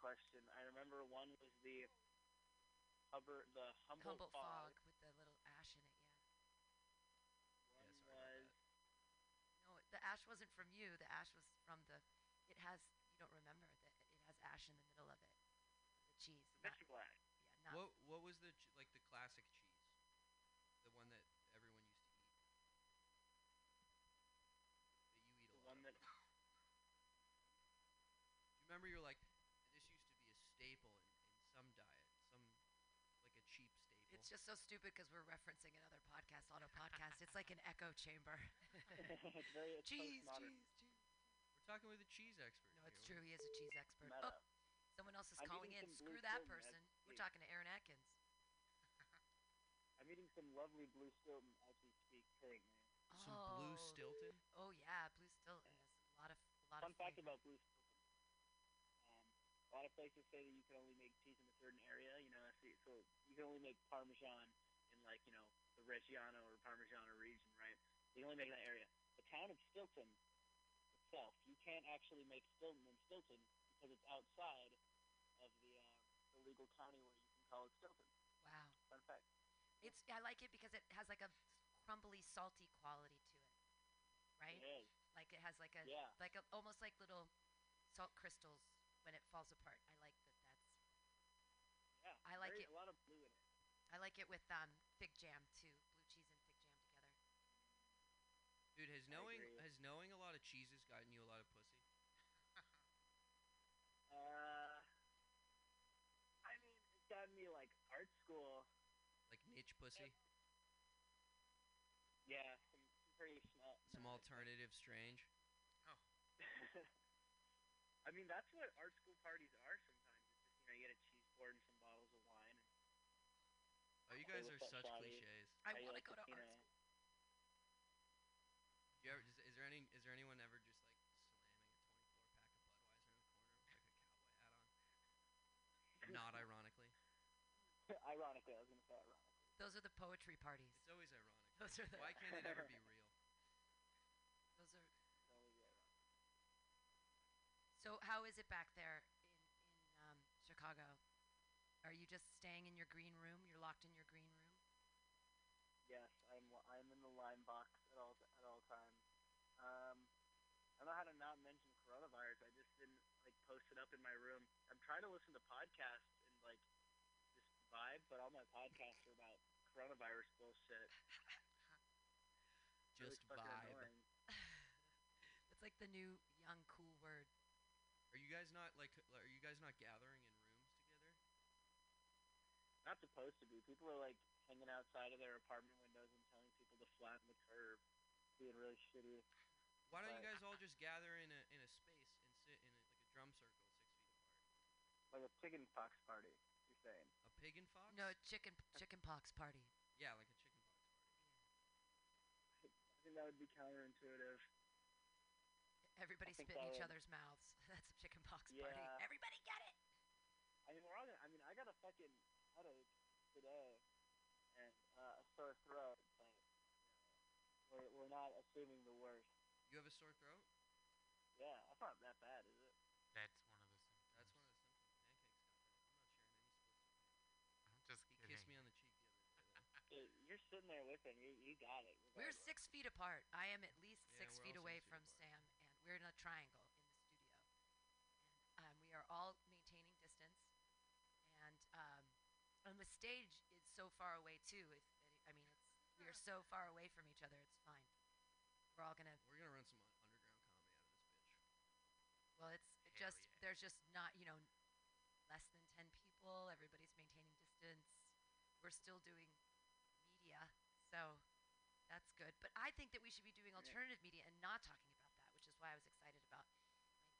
question. I remember one was the Humboldt Fog with the little ash in it, yeah. One was... No, the ash wasn't from you. The ash was from the... It has... You don't remember. It has ash in the middle of it. The cheese. The Mr. Black. Yeah, what was the... like the classic cheese? The one that everyone used to eat? That you eat a lot. The one that... Remember, you're like, this used to be a staple in some diet, like a cheap staple. It's just so stupid because we're referencing another podcast on a podcast. It's like an echo chamber. Cheese. We're talking with a cheese expert. No, it's true. He is a cheese expert. Oh, someone else is calling in. Screw that person. We're talking to Aaron Atkins. I'm eating some lovely blue stilton as we speak currently. Some blue stilton? Oh, yeah. Blue stilton has a lot of fun fact about blue stilton. A lot of places say that you can only make cheese in a certain area, you know, so you can only make Parmesan in, like, you know, the Reggiano or Parmigiano region, right? You can only make that area. The town of Stilton itself, you can't actually make Stilton in Stilton because it's outside of the legal county where you can call it Stilton. Wow. Fun fact. I like it because it has, like, a crumbly, salty quality to it, right? It is. Like, it has, like, a almost like little salt crystals when it falls apart. I like that. I like it. A lot of blue in it. I like it with fig jam too. Blue cheese and fig jam together. Dude, has knowing a lot of cheeses gotten you a lot of pussy? I mean, it's gotten me like art school. Like niche pussy. Yeah, some pretty small. Some alternative strange. Oh. I mean, that's what art school parties are sometimes. It's just, you know, you get a cheese board and some bottles of wine. And oh, you guys are such cliches. I want to go to art school. Is there anyone ever just, like, slamming a 24-pack of Budweiser in the corner with, like, a cowboy hat on? Not ironically. Ironically, I was going to say ironically. Those are the poetry parties. It's always ironic. Why can't it ever be real? Those are... So how is it back there in Chicago? Are you just staying in your green room? You're locked in your green room? Yes, I'm in the lime box at all times. I don't know how to not mention coronavirus. I just didn't like post it up in my room. I'm trying to listen to podcasts and like just vibe, but all my podcasts are about coronavirus bullshit. Just really vibe. It's like the new young cool word. Are you guys not gathering in rooms together? Not supposed to be. People are like hanging outside of their apartment windows and telling people to flatten the curb, being really shitty. Why don't you guys all just gather in a space and sit in like a drum circle 6 feet apart? Like a chicken pox party, you're saying? A pig and fox? No, a chicken pox party. Yeah, like a chicken pox party. Yeah. I think that would be counterintuitive. Everybody spit in each other's mouths. That's a chicken pox party. Everybody get it! I mean, I got a fucking headache today and a sore throat, but we're not assuming the worst. You have a sore throat? Yeah, that's not that bad, is it? That's one of the symptoms. Pancakes got that. I'm not sharing any symptoms. I'm just kidding. He kissed me on the cheek the other day. Dude, you're sitting there with him. You got it. We're 6 feet apart. I am at least 6 feet away from Sam. We're in a triangle in the studio, and we are all maintaining distance, and the stage is so far away too. We are so far away from each other. It's fine. We're gonna run some underground comedy out of this bitch. Well, there's just not, you know, less than 10 people. Everybody's maintaining distance. We're still doing media, so that's good. But I think that we should be doing alternative media and not talking about. Which is why I was excited about my e-movie.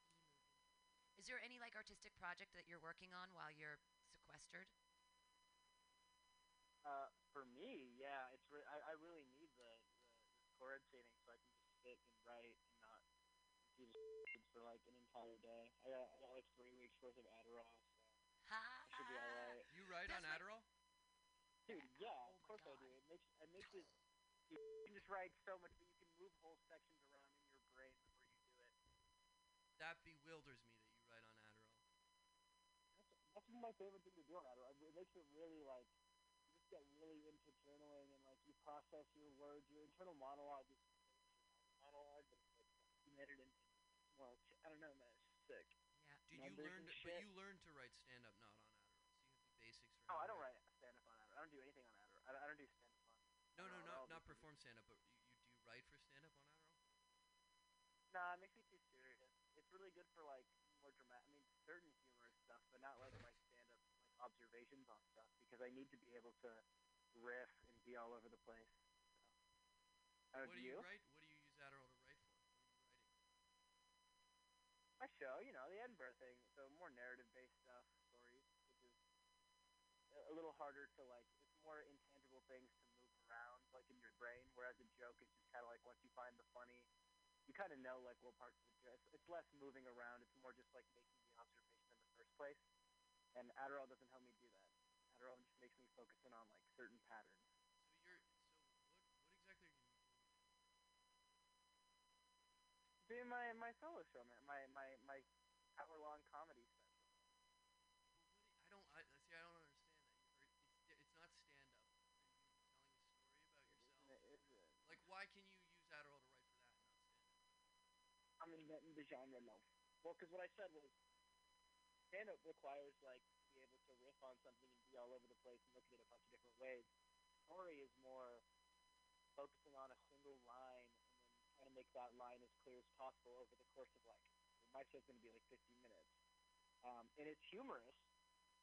Is there any like artistic project that you're working on while you're sequestered? For me, yeah, it's I really need the quarantining so I can just sit and write and not do this for like an entire day. I got like 3 weeks worth of Adderall, so I should be all right. You write on Adderall? Dude, yeah, of course I do. It makes it. You can just write so much, but you can move whole sections around in your brain before you do it. That bewilders me that you write on Adderall. my favorite thing to do on that. It makes it really, like, you just get really into journaling and, like, you process your words, your internal monologue. You made it in March. I don't know, man. It's sick. Yeah. Dude, you learned to write stand-up not on Adderall, so you have the basics right. Oh, I don't write stand-up on Adderall. I don't do anything on Adderall. I don't do stand-up on Adderall. No, not perform stand-up, but you do write for stand-up on Adderall? Nah, it makes me too serious. It's really good for, like, more dramatic, I mean, certain humorous stuff, but not like my stand-up, like, observations on stuff, because I need to be able to riff and be all over the place. So. What do you use Adderall to write for? My show, you know, the Edinburgh thing, so more narrative-based stuff, stories, which is a little harder to, like, it's more intangible things to move around, like, in your brain, whereas a joke is just kind of, like, once you find the funny, you kind of know, like, what parts of the joke, it's less moving around, it's more just, like, making the observation in the first place, and Adderall doesn't help me do that. Adderall just makes me focus in on, like, certain patterns. So what exactly are you doing? Doing my solo show, man. My hour-long comedy special. I don't understand that. It's not stand-up. Are you telling a story about yourself? It isn't. Like, why can you use Adderall to write for that and not stand-up? I mean, the genre, no. Well, because what I said was, stand-up requires, like, be able to riff on something and be all over the place and look at it a bunch of different ways. Story is more focusing on a single line to make that line as clear as possible over the course of, like, my show's going to be, like, 50 minutes. And it's humorous,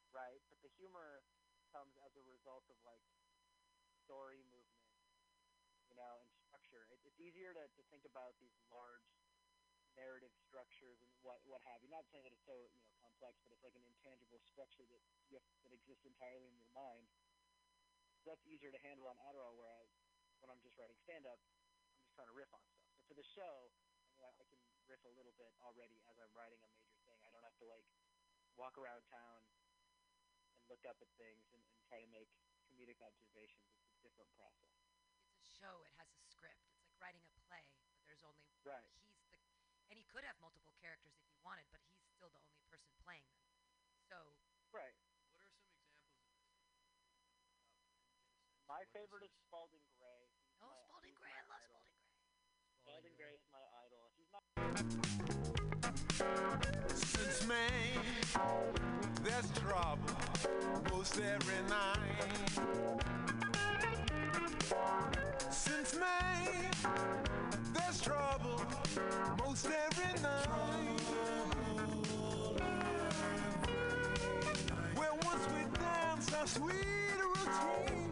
right? But the humor comes as a result of, like, story movement, you know, and structure. It's easier to think about these large narrative structures and what have you. Not saying that it's so, you know, complex, but it's like an intangible structure that exists entirely in your mind. So that's easier to handle on Adderall, whereas when I'm just writing stand-up, I'm just trying to riff on stuff. But for the show, I mean, I can riff a little bit already as I'm writing a major thing. I don't have to, like, walk around town and look up at things and try to make comedic observations. It's a different process. It's a show. It has a script. It's like writing a play, but there's only right. And he could have multiple characters if he wanted, but he's still the only person playing them. So right. What are some examples of this? My favorite is Spalding Gray. Oh, Spalding Gray! I love Spalding Gray. Spalding Gray is my idol. Since May, there's trouble most every night. Since May, there's trouble most every night. Where once we dance our sweet routine.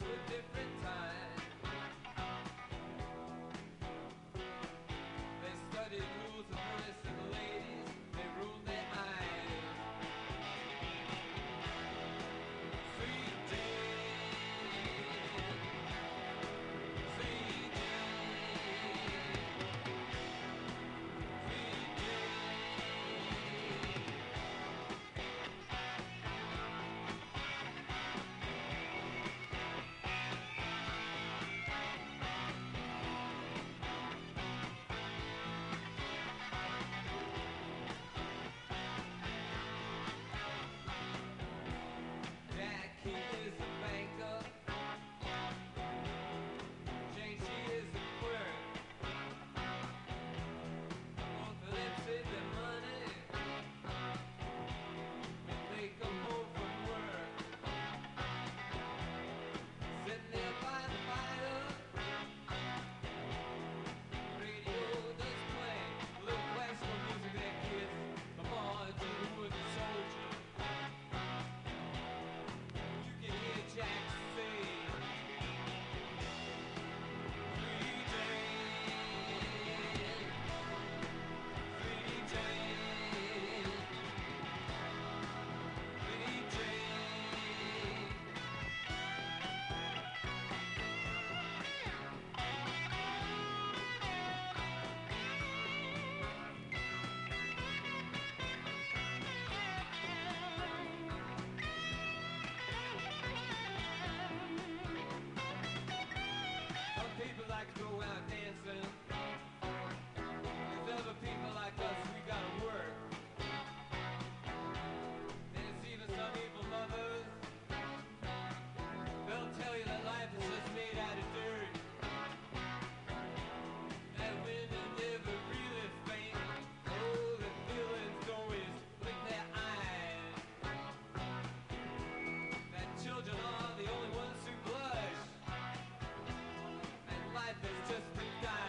Those I could go out dancing. If there were people like us, we gotta work. And it's even some evil mothers. They'll tell you that life is just made out of dirt. That women never really faint. Oh, the feelings always lick their eyes. That children are the only ones who blush. And life is just a dime.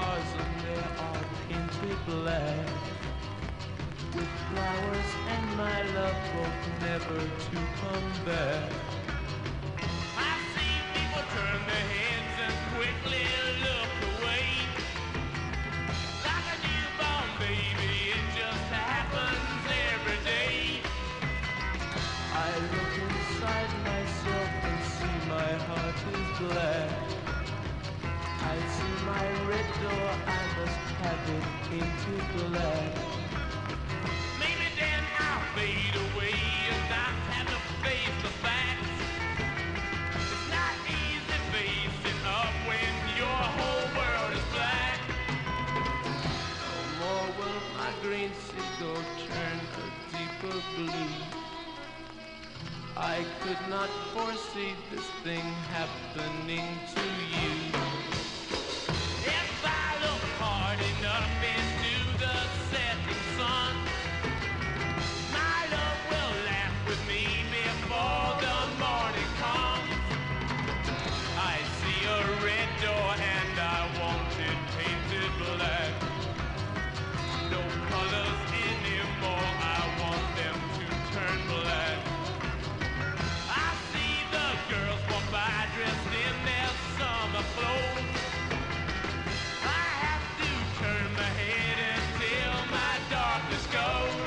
cars and they are painted black with flowers, and my love hope never to come back. I've seen people turn their heads and quickly look away, like a newborn baby, it just happens every day. I look inside myself and see my heart is black. I see my red door, I must have it painted black. Maybe then I'll fade away and not have to face the facts. It's not easy facing up when your whole world is black. No more will my green seagull turn a deeper blue. I could not foresee this thing happening to you. If I look hard enough into the setting sun, my love will laugh with me before the morning comes. I see a red door and I want it painted black. No colors anymore, I want them to turn black. I dressed in their summer clothes. I have to turn my head until my darkness goes.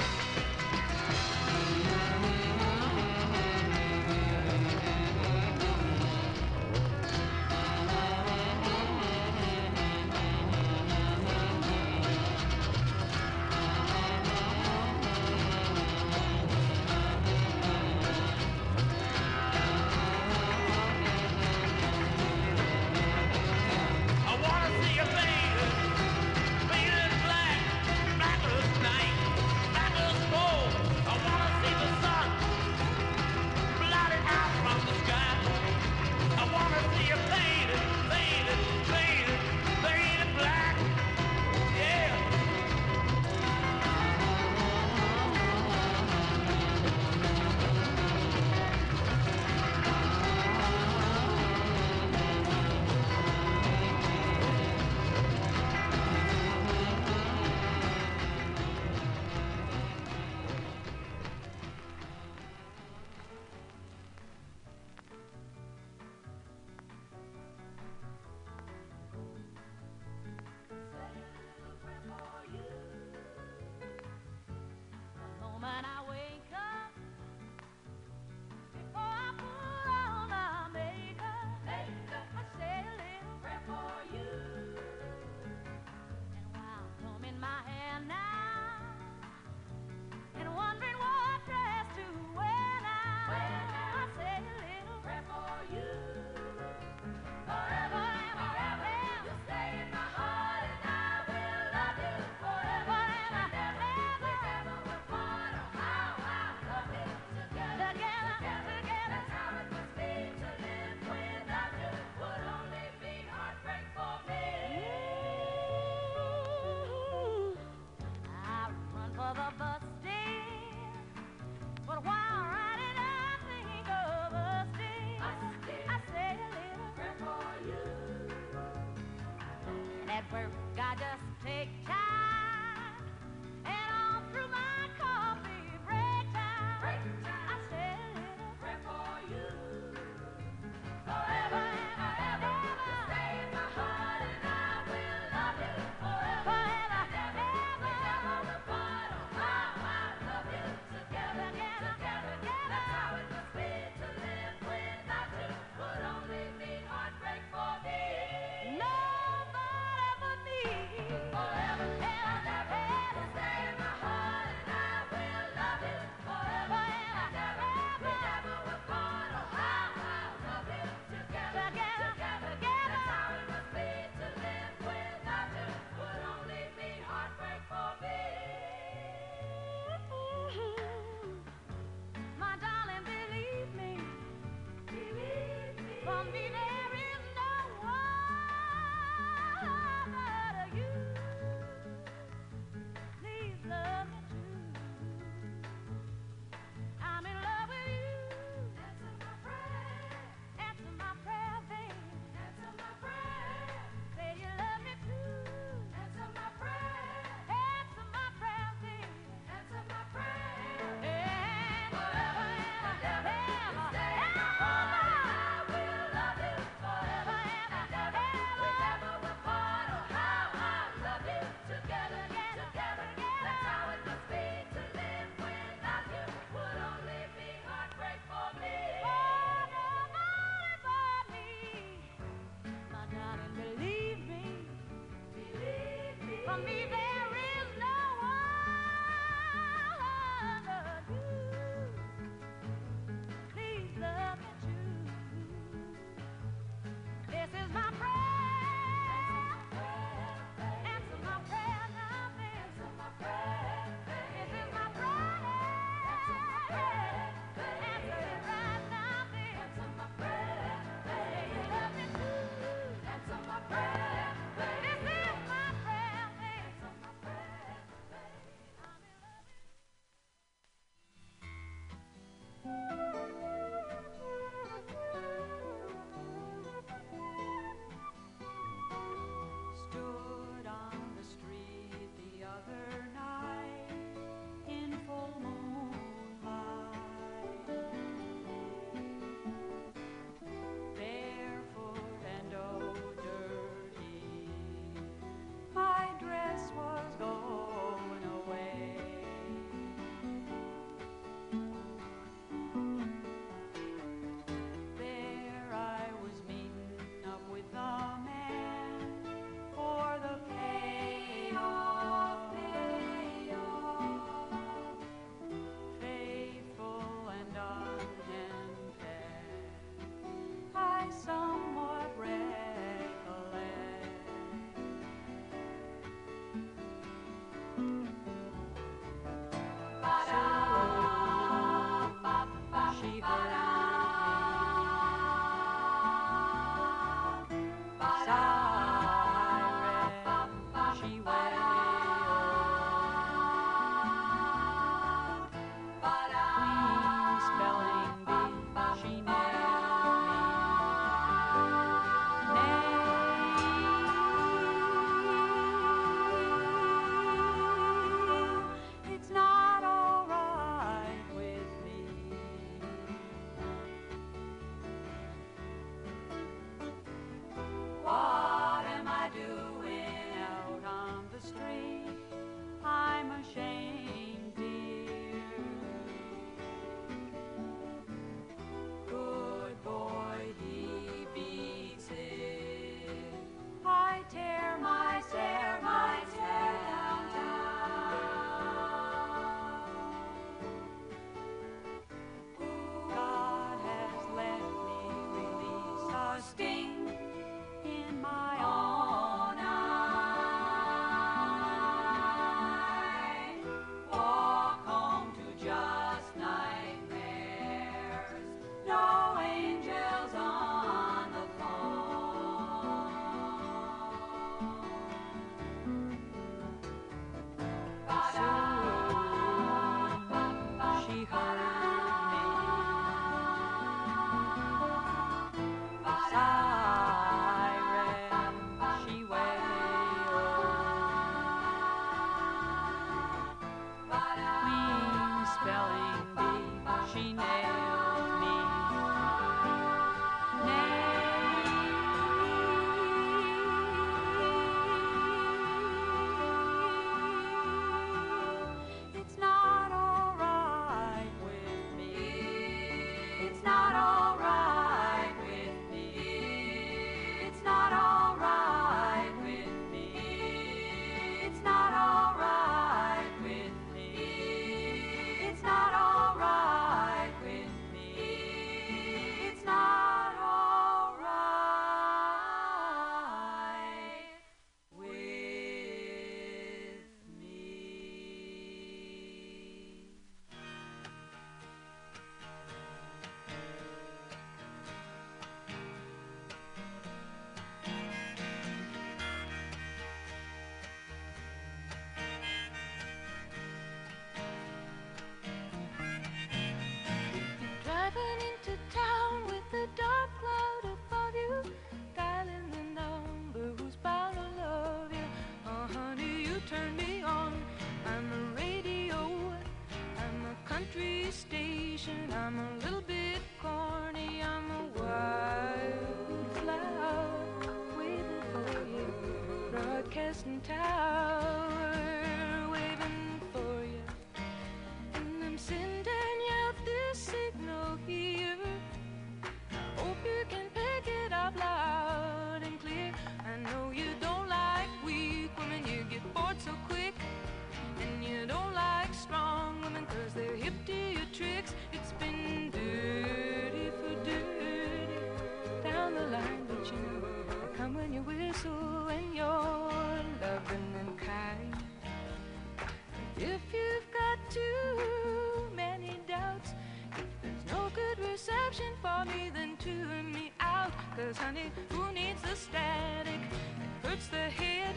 'Cause honey, who needs the static? It hurts the head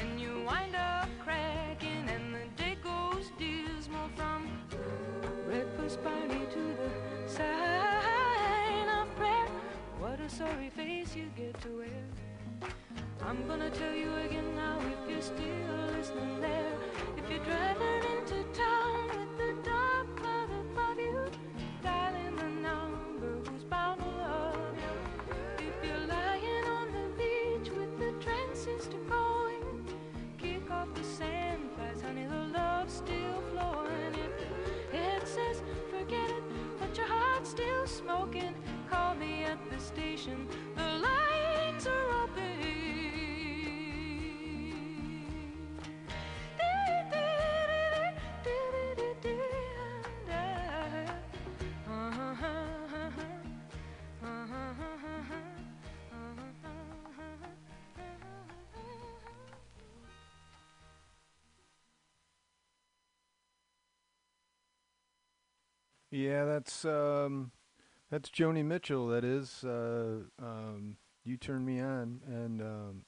and you wind up cracking. And the day goes dismal from breakfast party to the sign of prayer. What a sorry face you get to wear. I'm gonna tell you again now if you're still listening there. If you're driving into town with the dark cloud above you, dialing the number who's bound to love you. If you're lying on the beach with the transistor going, kick off the sand flies, honey, the love's still flowing. If the head says forget it, but your heart's still smoking, call me at the station. The lights are open. Yeah, that's Joni Mitchell. That is, You Turn Me On, and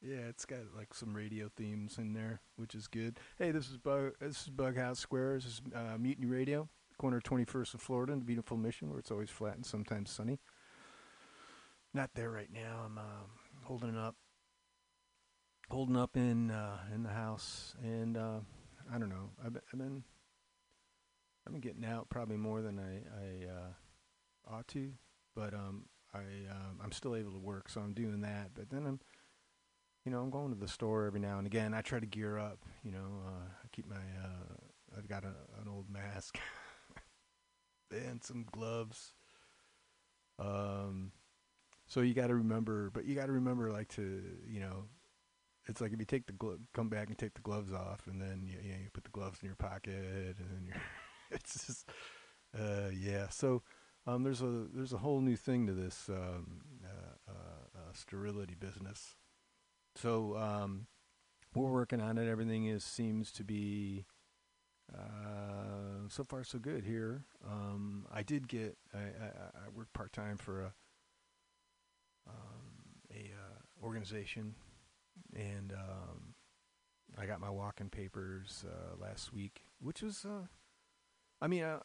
yeah, it's got like some radio themes in there, which is good. Hey, this is Bug House Square. This is Mutiny Radio, corner of 21st and Florida, in beautiful Mission, where it's always flat and sometimes sunny. Not there right now. I'm holding up in the house, and I don't know. I've been getting out probably more than I ought to, but I'm still able to work, so I'm doing that. But then I'm going to the store every now and again. I try to gear up, I keep I've got an old mask and some gloves. So you got to remember like to, it's like if you take come back and take the gloves off, and then you put the gloves in your pocket, and then you're. It's just, yeah. So there's a whole new thing to this sterility business. So we're working on it. Everything seems to be so far so good here. I worked part time for a organization, and I got my walking papers last week, which was. It's a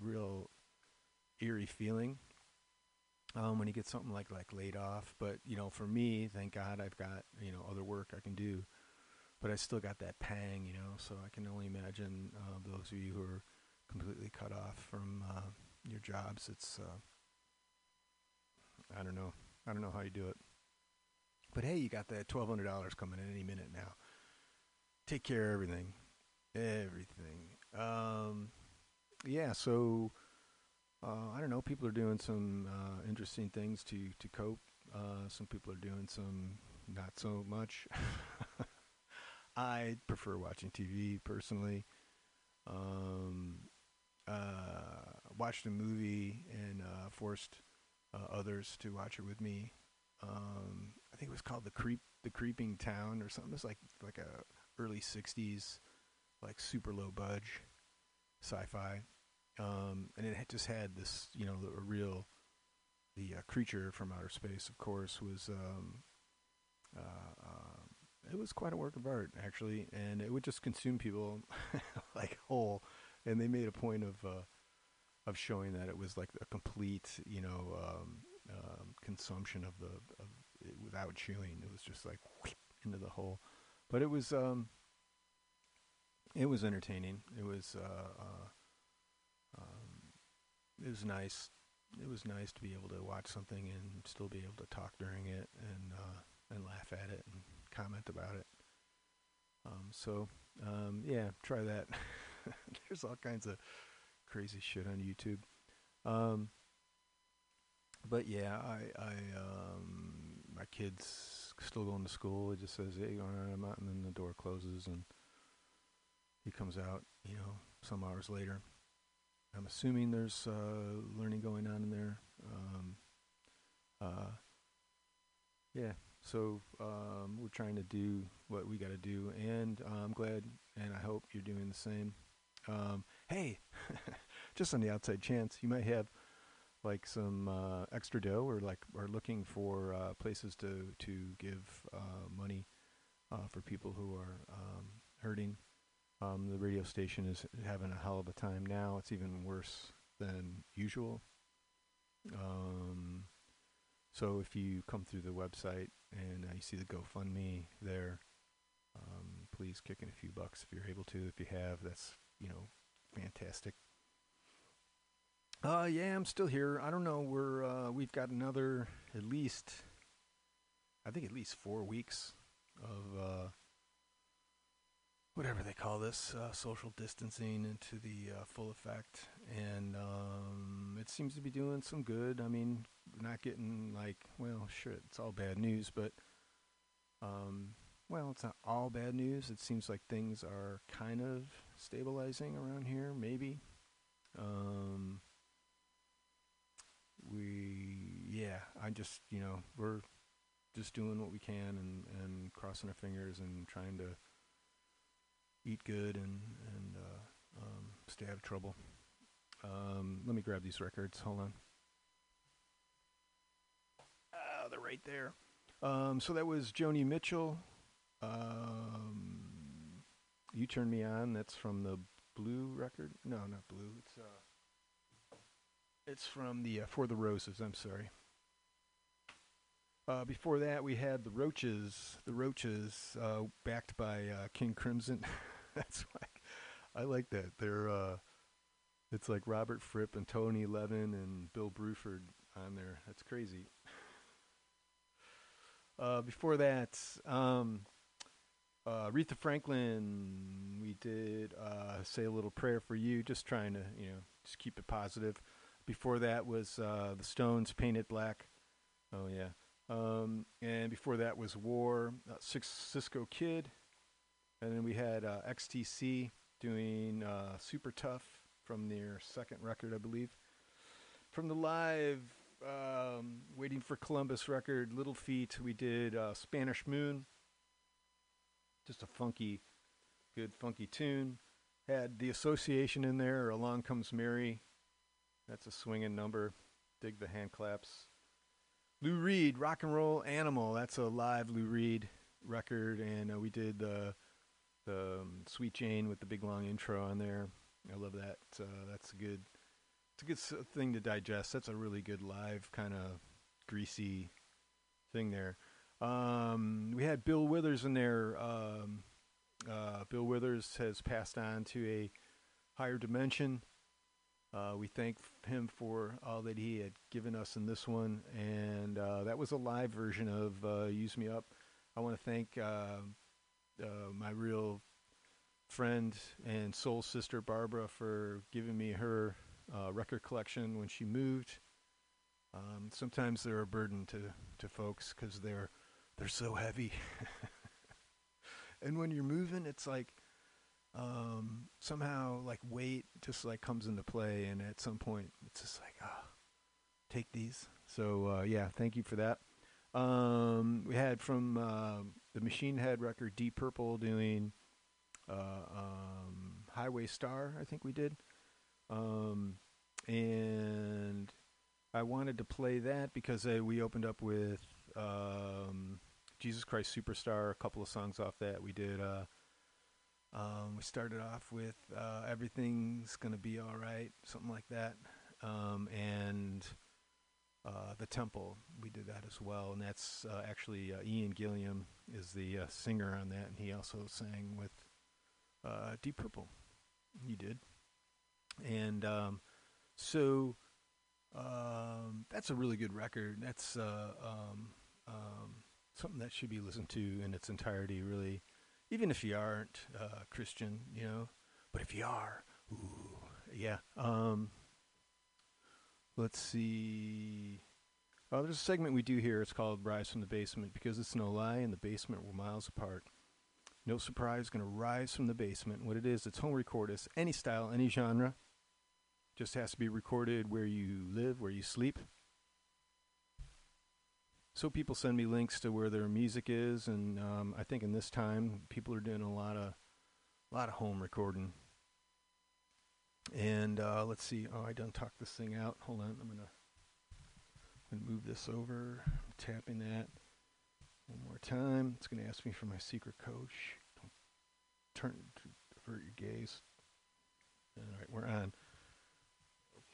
real eerie feeling when you get something like laid off. But for me, thank God, I've got other work I can do, but I still got that pang, So I can only imagine those of you who are completely cut off from your jobs. It's I don't know how you do it. But hey, you got that $1,200 coming in any minute now. Take care of everything. Yeah, so I don't know. People are doing some interesting things to cope. Some people are doing some not so much. I prefer watching TV personally. Watched a movie and forced others to watch it with me. I think it was called The Creeping Town or something. It's like a early 60s, like super low budge sci-fi. And it just had this, the creature from outer space, of course, was, it was quite a work of art actually. And it would just consume people like whole. And they made a point of showing that it was like a complete, consumption of it without chewing. It was just like whoop, into the hole, but it was entertaining. It was it was nice. It was nice to be able to watch something and still be able to talk during it and laugh at it and comment about it. Yeah, try that. There's all kinds of crazy shit on YouTube. But yeah, my kid's still going to school. He just says, "Hey, I'm out," and then the door closes, and he comes out, some hours later. I'm assuming there's learning going on in there. Yeah, So we're trying to do what we got to do, and I'm glad and I hope you're doing the same. Hey, just on the outside chance, you might have like some extra dough, or like are looking for places to give money for people who are hurting. The radio station is having a hell of a time now. It's even worse than usual. So if you come through the website and you see the GoFundMe there, please kick in a few bucks if you're able to. If you have, that's, you know, fantastic. Yeah, I'm still here. I don't know. We've got another at least 4 weeks of whatever they call this, social distancing into the full effect. And it seems to be doing some good. I mean, not getting like, well, shit, it's all bad news, but, well, it's not all bad news. It seems like things are kind of stabilizing around here, maybe. We're just doing what we can and crossing our fingers and trying to eat good and stay out of trouble. Let me grab these records. Hold on. They're right there. So that was Joni Mitchell. You Turn Me On. That's from the Blue record. No, not Blue. It's from the For the Roses. I'm sorry. Before that, we had the Roaches. The Roaches, backed by King Crimson. That's why I like that. They're it's like Robert Fripp and Tony Levin and Bill Bruford on there. That's crazy. Before that, Aretha Franklin. We did Say a Little Prayer for You. Just trying to, just keep it positive. Before that was the Stones, Painted Black. Oh yeah. And before that was War, Cisco Kid, and then we had XTC doing Super Tough from their second record, I believe. From the live Waiting for Columbus record, Little Feat, we did Spanish Moon, just a good funky tune. Had The Association in there, or Along Comes Mary, that's a swinging number, dig the hand claps. Lou Reed, Rock and Roll Animal. That's a live Lou Reed record, and we did the Sweet Jane with the big long intro on there. I love that. That's good. It's a good thing to digest. That's a really good live kind of greasy thing there. We had Bill Withers in there. Bill Withers has passed on to a higher dimension. We thank him for all that he had given us in this one, and that was a live version of Use Me Up. I want to thank my real friend and soul sister Barbara for giving me her record collection when she moved. Sometimes they're a burden to folks because they're so heavy. And when you're moving, it's like, somehow like weight just like comes into play, and at some point it's just like, take these. So yeah, thank you for that. We had from the Machine Head record, Deep Purple, doing Highway Star, I think we did. And I wanted to play that because we opened up with Jesus Christ Superstar, a couple of songs off that. We did we started off with Everything's Gonna Be Alright, something like that, and The Temple, we did that as well, and that's actually Ian Gillan is the singer on that, and he also sang with Deep Purple. He did. And that's a really good record. That's something that should be listened to in its entirety, really. Even if you aren't Christian, but if you are, ooh, yeah. Let's see. Oh, there's a segment we do here. It's called Rise from the Basement, because it's no lie, in the basement we're miles apart. No surprise, going to rise from the basement. What it is, it's home recorded, any style, any genre. Just has to be recorded where you live, where you sleep. So people send me links to where their music is, and I think in this time people are doing a lot of home recording. And let's see. Oh, I done talked this thing out. Hold on. I'm gonna move this over. I'm tapping that one more time. It's gonna ask me for my secret code. Don't turn to avert your gaze. All right, we're on.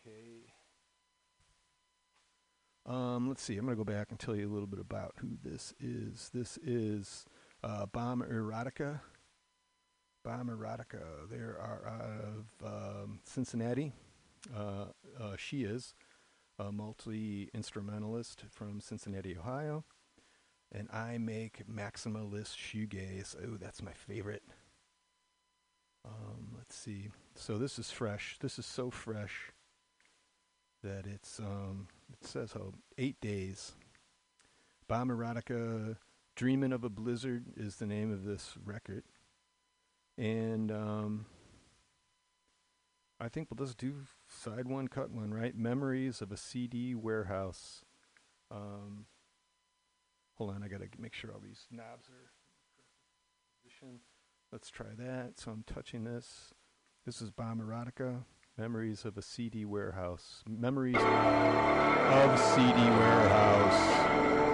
Okay. Let's see. I'm gonna go back and tell you a little bit about who this is. This is Bomb Erotica. Bomb Erotica. They are out of Cincinnati. She is a multi-instrumentalist from Cincinnati, Ohio. And I make maximalist shoegaze. Oh, that's my favorite. Let's see. So this is fresh. This is so fresh that it's, it says, 8 days. Bomb Erotica, Dreamin' of a Blizzard is the name of this record. And I think we'll just do side one, cut one, right? Memories of a CD Warehouse. Hold on, I got to make sure all these knobs are in position. Let's try that. So I'm touching this. This is Bomb Erotica, Memories of a CD Warehouse. Memories of CD Warehouse.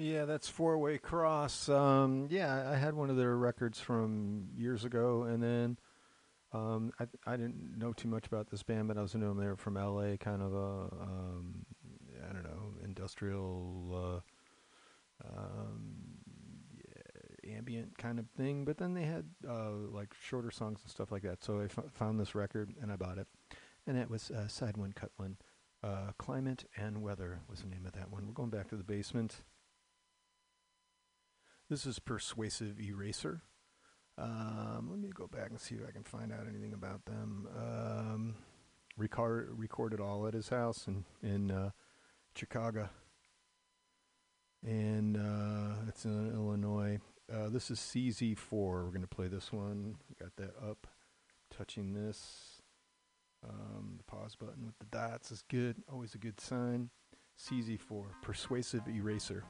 Yeah, that's Four Way Cross. Yeah, I had one of their records from years ago, and then I didn't know too much about this band, but I also knew them. They were from LA, kind of a I don't know, industrial, ambient kind of thing. But then they had like shorter songs and stuff like that. So I found this record and I bought it, and it was Side One, Cut One. Climate and Weather was the name of that one. We're going back to the basement. This is Persuasive Eraser. Let me go back and see if I can find out anything about them. Recorded all at his house in Chicago. And it's in Illinois. This is CZ4. We're going to play this one. We got that up. Touching this. The pause button with the dots is good, always a good sign. CZ4, Persuasive Eraser.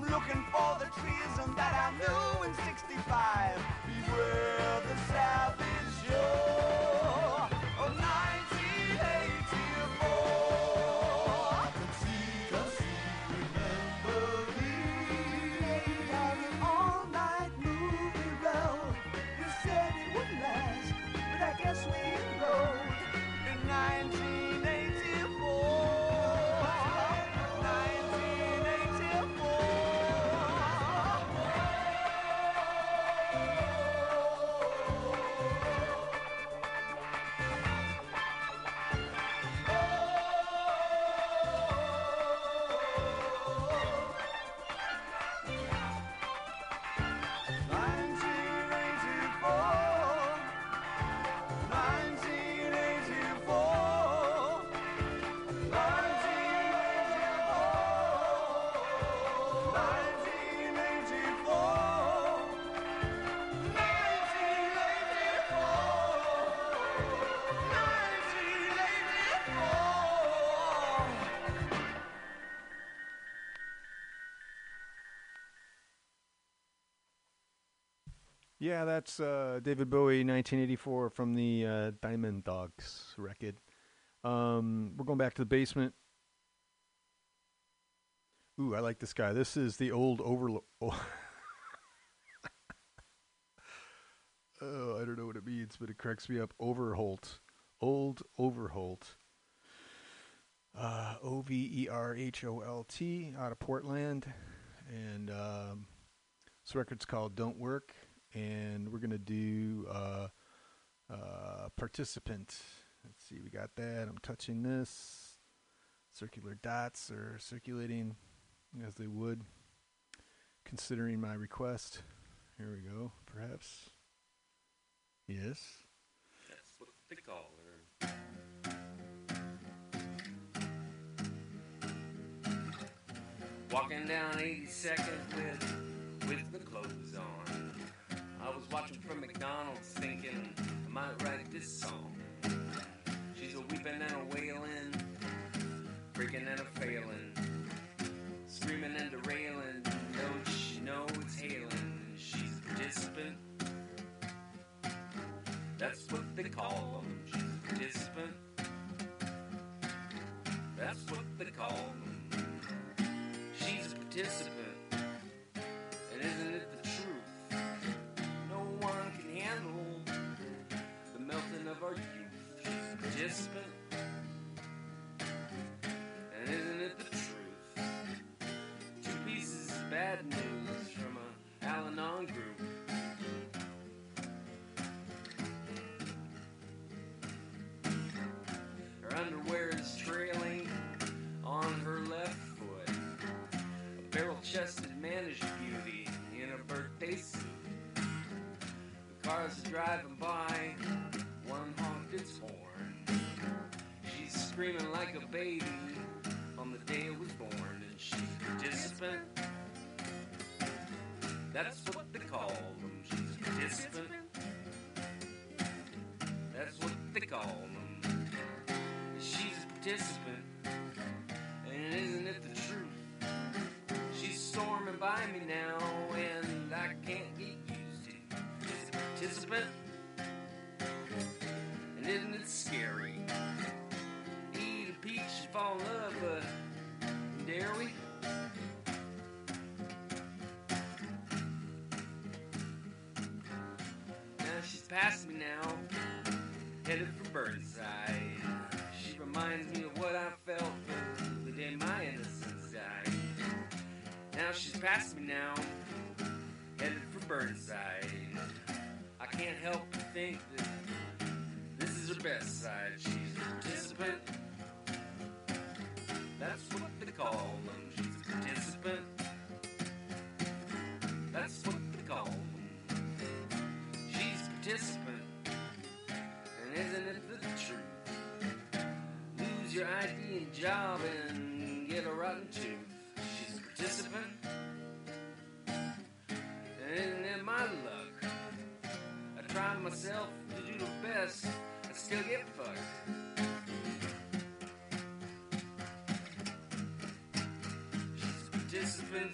I'm looking for the treason that I knew in 65. Beware the savage shore of 1984. I can see, remember me. Had an all-night movie row. You said it would last, but I guess we enrolled in 1984. Yeah, that's David Bowie, 1984, from the Diamond Dogs record. We're going back to the basement. Ooh, I like this guy. This is the Old Overlook. Oh. I don't know what it means, but it cracks me up. Overholt. Old Overholt. Overholt, out of Portland. And this record's called Don't Work. And we're going to do Participant. Let's see, we got that. I'm touching this. Circular dots are circulating as they would, considering my request. Here we go, perhaps. Yes. That's what they call her. Walking down 82nd with the clothes on. I was watching from McDonald's thinking, I might write this song. She's a weeping and a wailing, freaking and a failing, screaming and derailing, don't she know it's hailing. She's a participant, that's what they call them. She's a participant, that's what they call them. She's a participant. Our youth, she's a participant, and isn't it the truth? Two pieces of bad news from a Al-Anon group. Her underwear is trailing on her left foot. A barrel-chested managed beauty in a birthday suit. The cars are driving by. One honked its horn. She's screaming like a baby on the day it was born. And she's a participant. That's what they call them. She's a participant. That's what they call them. She's a participant. And isn't it the truth? She's storming by me now, and I can't get used to it. She's a participant. Isn't it scary? Eat a peach and fall in love, but dare we? Now she's past me now, headed for Burnside. She reminds me of what I felt the day my innocence died. Now she's past me now, headed for Burnside. I can't help but think that her best side, she's a participant. That's what they call them. She's a participant. That's what they call them. She's a participant. And isn't it the truth? Lose your ID and job and get a rotten tooth. She's a participant. And isn't it my luck? I try myself to do the best. Still get fucked. She's a participant.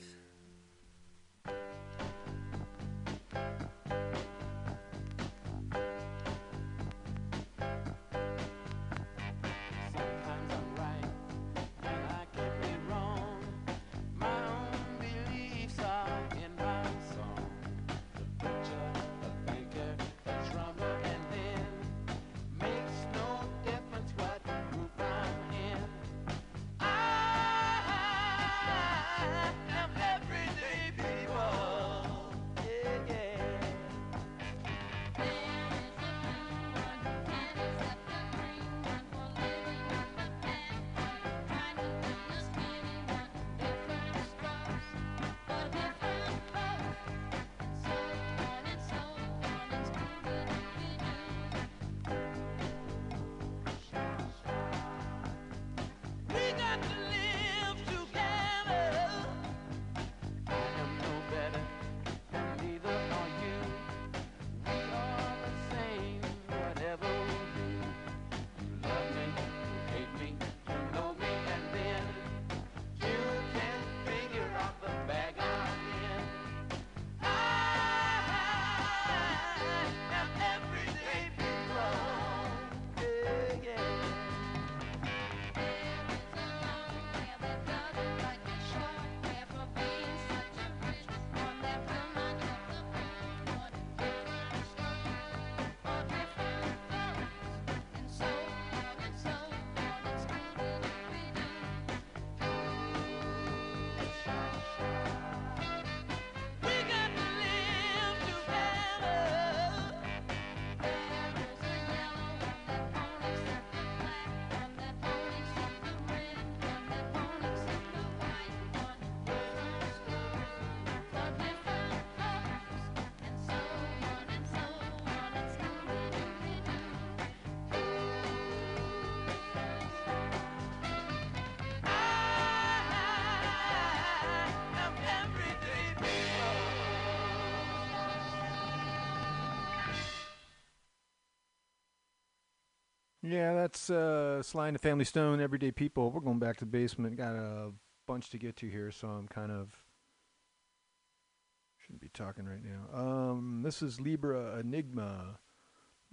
Yeah, that's Sly and the Family Stone, Everyday People. We're going back to the basement. Got a bunch to get to here, so I'm kind of... shouldn't be talking right now. This is Libra Enigma.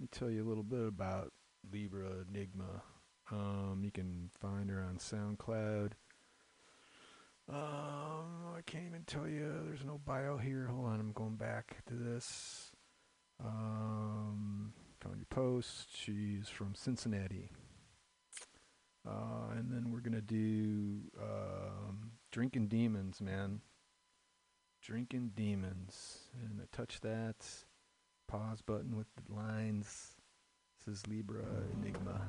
Let me tell you a little bit about Libra Enigma. You can find her on SoundCloud. I can't even tell you. There's no bio here. Hold on, I'm going back to this. Found your post. She's from Cincinnati. And then we're going to do Drinking Demons, man. Drinking Demons. And I touch that. Pause button with the lines. This is Libra Enigma.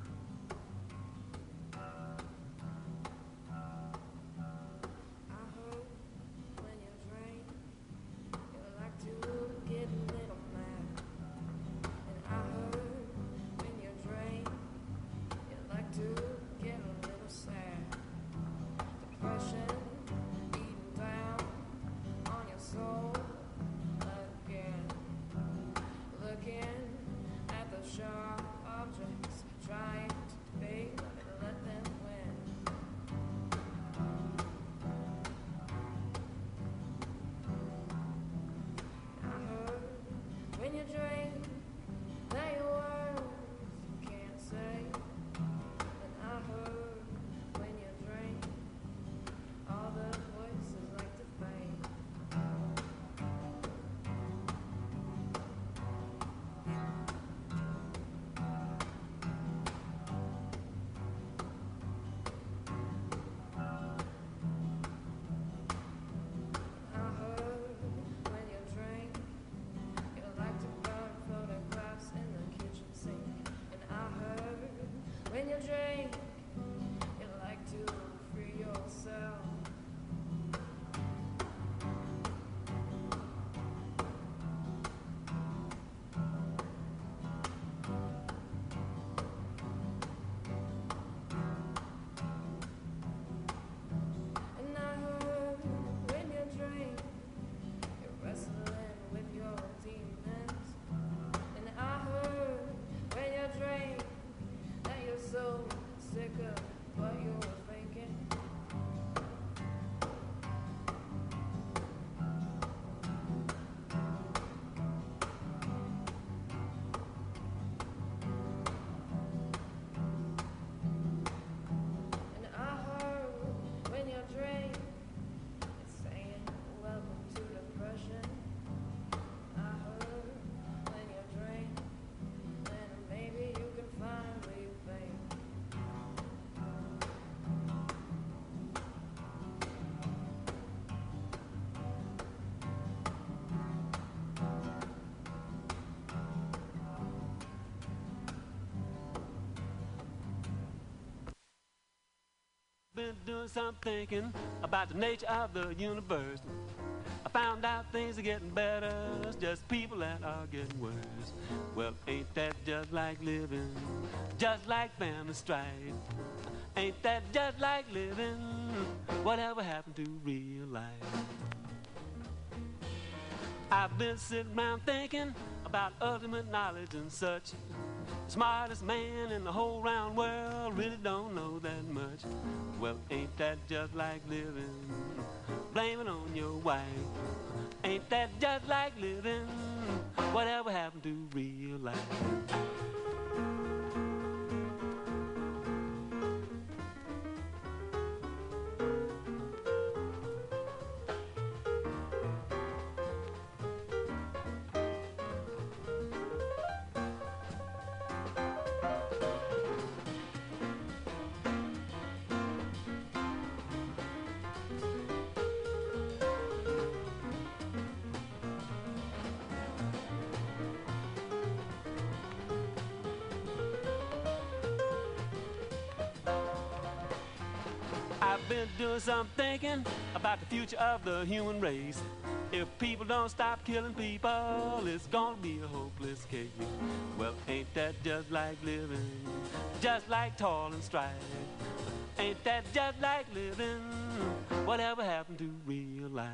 Doing some thinking about the nature of the universe. I found out things are getting better, it's just people that are getting worse. Well, ain't that just like living, just like family strife? Ain't that just like living? Whatever happened to real life? I've been sitting around thinking about ultimate knowledge and such. Smartest man in the whole round world really don't know that much. Well, ain't that just like living? Blaming on your wife. Ain't that just like living? Whatever happened to real life? Doing some thinking about the future of the human race. If people don't stop killing people, it's gonna be a hopeless case. Well, ain't that just like living, just like toil and strife? Ain't that just like living? Whatever happened to real life?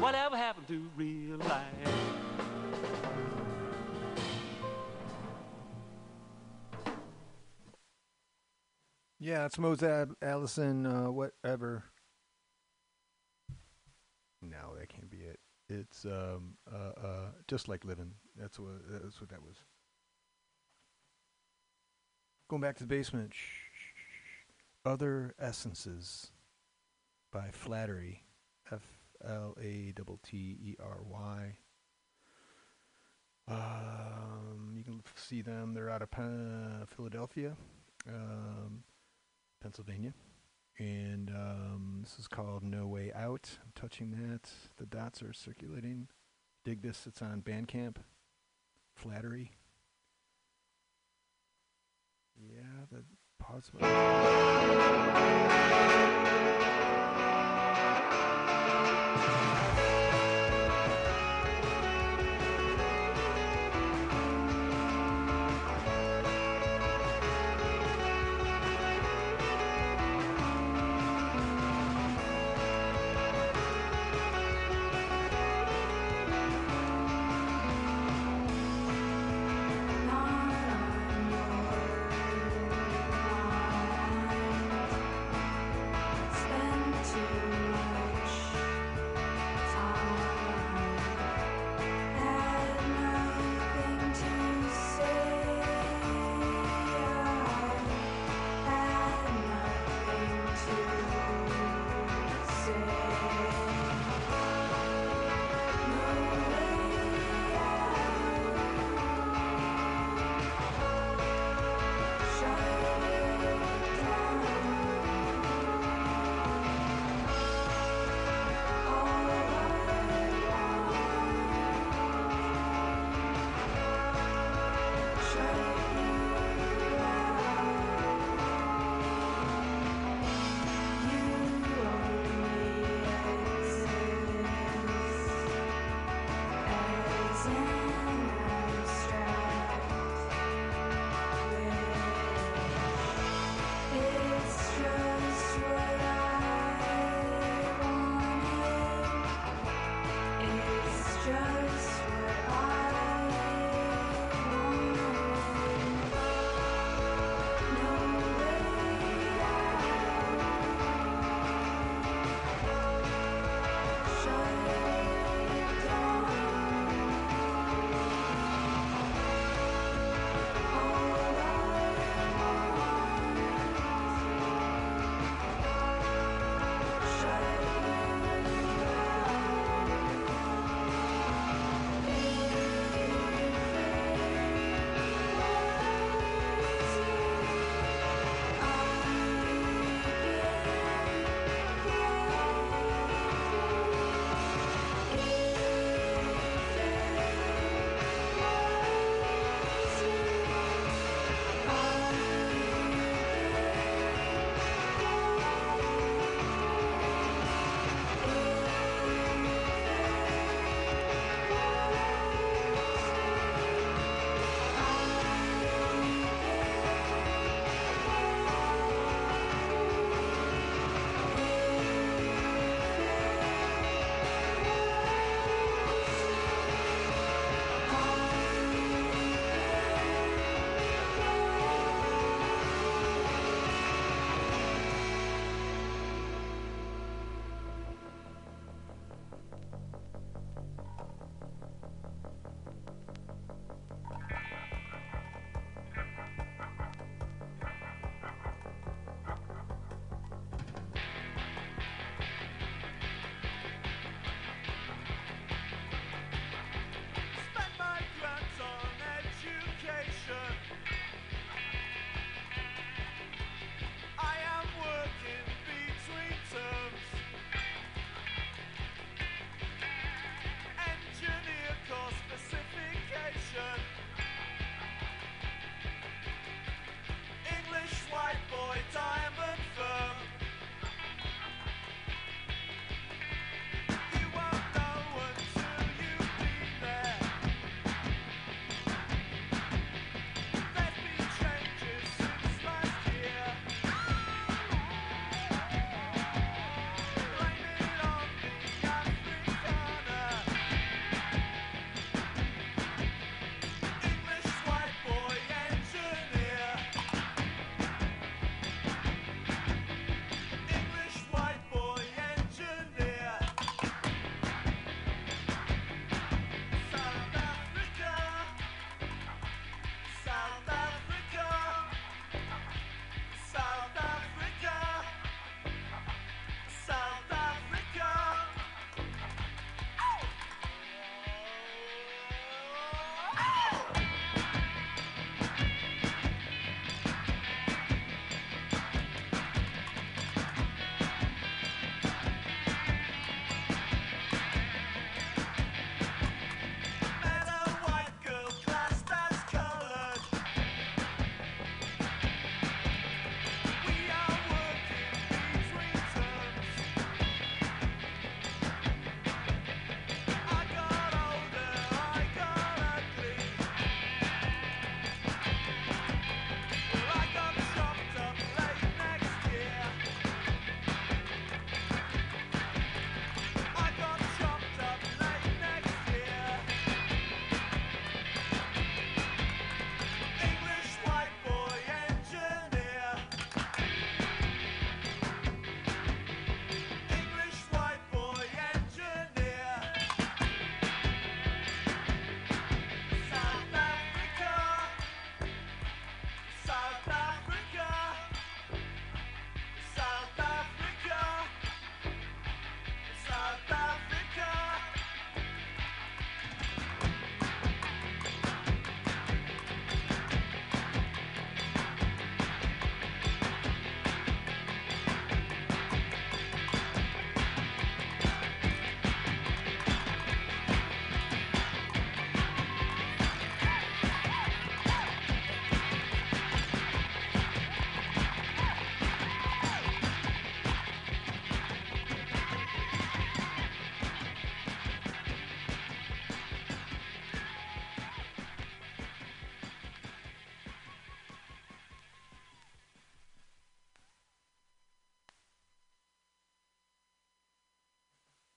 Whatever happened to real life? Yeah, it's Mozab, Allison, whatever. No, that can't be it. It's Just Like Living. That's what that was. Going back to the basement. Other Essences by Flattery. Flattery. You can see them. They're out of Philadelphia, Pennsylvania. And this is called No Way Out. I'm touching that. The dots are circulating. Dig this. It's on Bandcamp. Flattery. Yeah, the pause.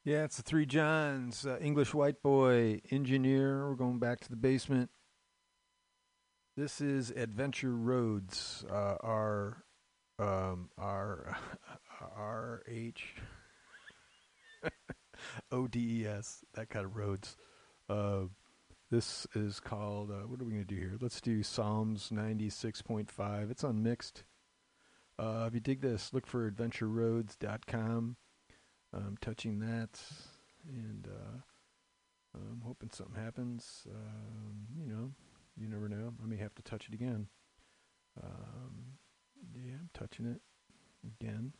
Yeah, it's the Three Johns, English White Boy, Engineer. We're going back to the basement. This is Adventure Roads, RHODES, that kind of roads. This is called, what are we going to do here? Let's do Psalms 96.5. It's unmixed. If you dig this, look for adventureroads.com. I'm touching that, and I'm hoping something happens. You never know. I may have to touch it again. Yeah, I'm touching it again.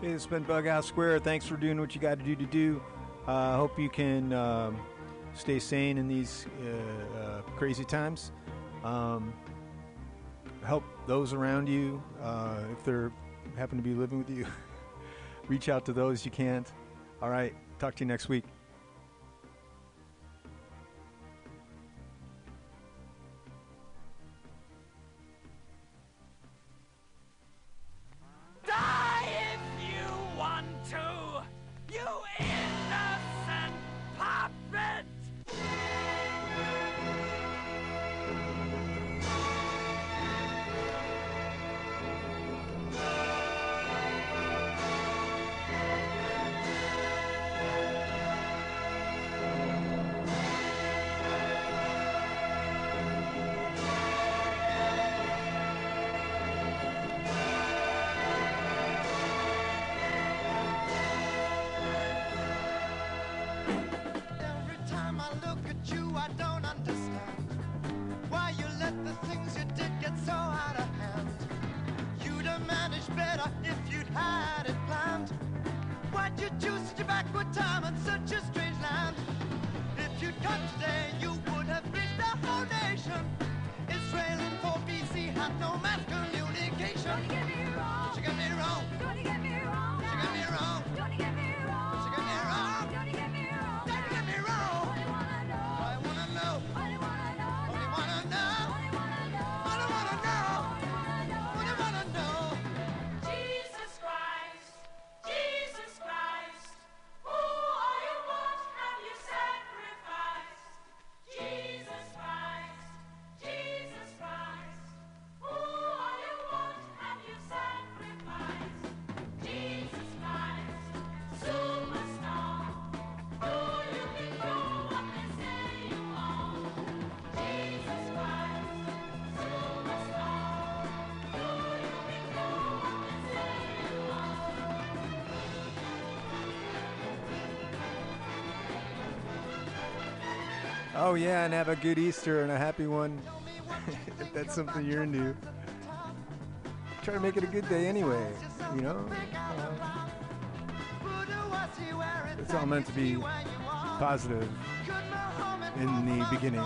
Hey, this has been Bug House Square. Thanks for doing what you got to do. I hope you can stay sane in these crazy times. Help those around you if they happen to be living with you. Reach out to those you can't. All right, talk to you next week. Oh, yeah, and have a good Easter and a happy one if that's something you're into. Try to make it a good day anyway, you know? It's all meant to be positive in the beginning.